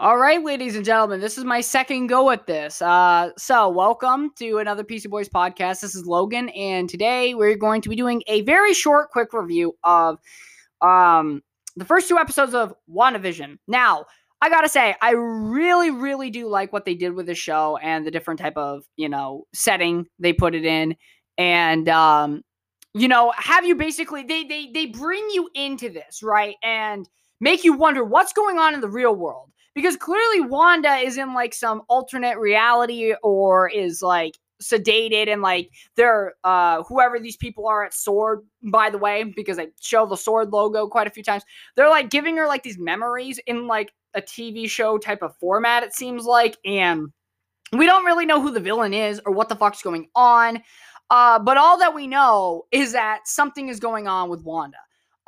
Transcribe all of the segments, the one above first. All right, ladies and gentlemen, this is my second go at this. So welcome to another PC Boys podcast. This is Logan, and today we're going to be doing a very short, quick review of the first two episodes of WandaVision. Now, I gotta say, I really, really do like what they did with the show and the different type of, setting they put it in. And, have you basically, they bring you into this, right? And make you wonder what's going on in the real world. Because clearly Wanda is in like some alternate reality or is like sedated and like they're whoever these people are at S.W.O.R.D., by the way, because they show the S.W.O.R.D. logo quite a few times. They're like giving her like these memories in like a TV show type of format, it seems like. And we don't really know who the villain is or what the fuck's going on. But all that we know is that something is going on with Wanda.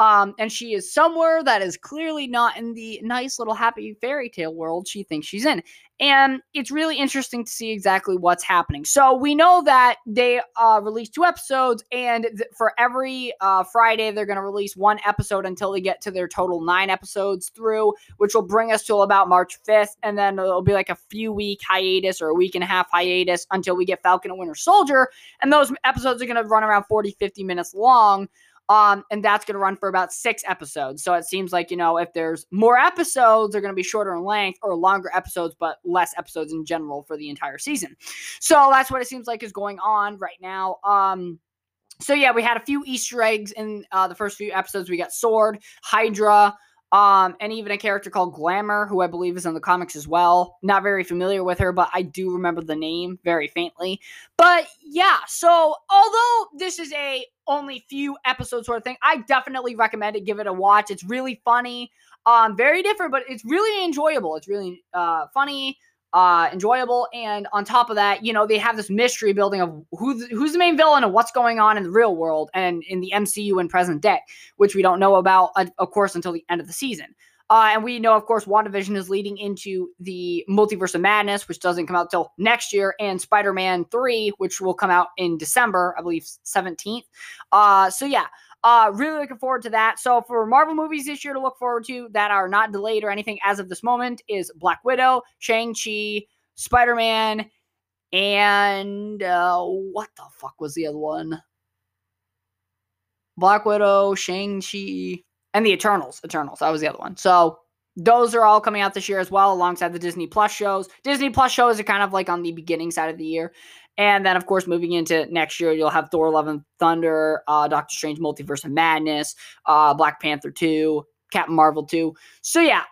And she is somewhere that is clearly not in the nice little happy fairy tale world she thinks she's in. And it's really interesting to see exactly what's happening. So we know that they released two episodes, and for every Friday, they're going to release one episode until they get to their total 9 episodes through, which will bring us to about March 5th. And then it'll be like a few week hiatus or a week and a half hiatus until we get Falcon and Winter Soldier. And those episodes are going to run around 40, 50 minutes long. And that's going to run for about 6 episodes. So it seems like, if there's more episodes, they're going to be shorter in length or longer episodes, but less episodes in general for the entire season. So that's what it seems like is going on right now. So yeah, we had a few Easter eggs in the first few episodes. We got S.W.O.R.D., Hydra, and even a character called Glamour, who I believe is in the comics as well. Not very familiar with her, but I do remember the name very faintly. But yeah, so although this is a only few episodes sort of thing, I definitely recommend it. Give it a watch. It's really funny, very different, but it's really enjoyable. It's really funny, enjoyable, and on top of that, they have this mystery building of who's the main villain and what's going on in the real world and in the MCU in present day, which we don't know about, of course, until the end of the season. And we know, of course, WandaVision is leading into the Multiverse of Madness, which doesn't come out till next year, and Spider-Man 3, which will come out in December, I believe, 17th. So yeah, really looking forward to that. So for Marvel movies this year to look forward to that are not delayed or anything as of this moment is Black Widow, Shang-Chi, Spider-Man, and what the fuck was the other one? Black Widow, Shang-Chi... and the Eternals. That was the other one. So those are all coming out this year as well, alongside the Disney Plus shows. Disney Plus shows are kind of like on the beginning side of the year. And then, of course, moving into next year, you'll have Thor Love and Thunder, Doctor Strange Multiverse of Madness, Black Panther 2, Captain Marvel 2. So yeah,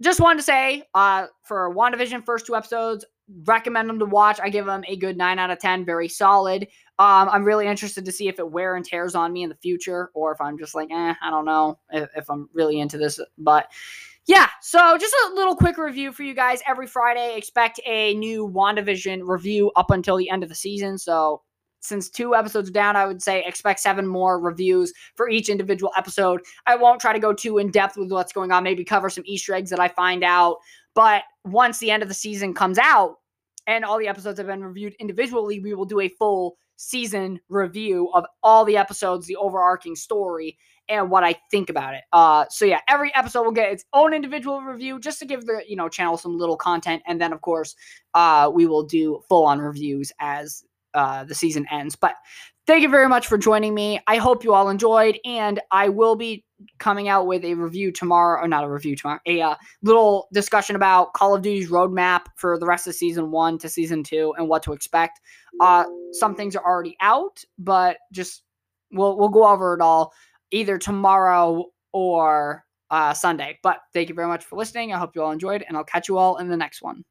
just wanted to say for WandaVision, first 2 episodes, recommend them to watch. I give them a good 9 out of 10, very solid. I'm really interested to see if it wear and tears on me in the future or if I'm just like, I don't know if I'm really into this. But yeah, so just a little quick review for you guys. Every Friday, expect a new WandaVision review up until the end of the season. So since 2 episodes down, I would say expect 7 more reviews for each individual episode. I won't try to go too in-depth with what's going on, maybe cover some Easter eggs that I find out. But once the end of the season comes out and all the episodes have been reviewed individually, we will do a full season review of all the episodes, the overarching story, and what I think about it. So yeah, every episode will get its own individual review just to give the channel some little content. And then, of course, we will do full-on reviews as the season ends. But thank you very much for joining me. I hope you all enjoyed, and I will be coming out with a review tomorrow, or not a review tomorrow, a little discussion about Call of Duty's roadmap for the rest of season 1 to season 2 and what to expect. Some things are already out, but just we'll go over it all either tomorrow or Sunday. But thank you very much for listening. I hope you all enjoyed, and I'll catch you all in the next one.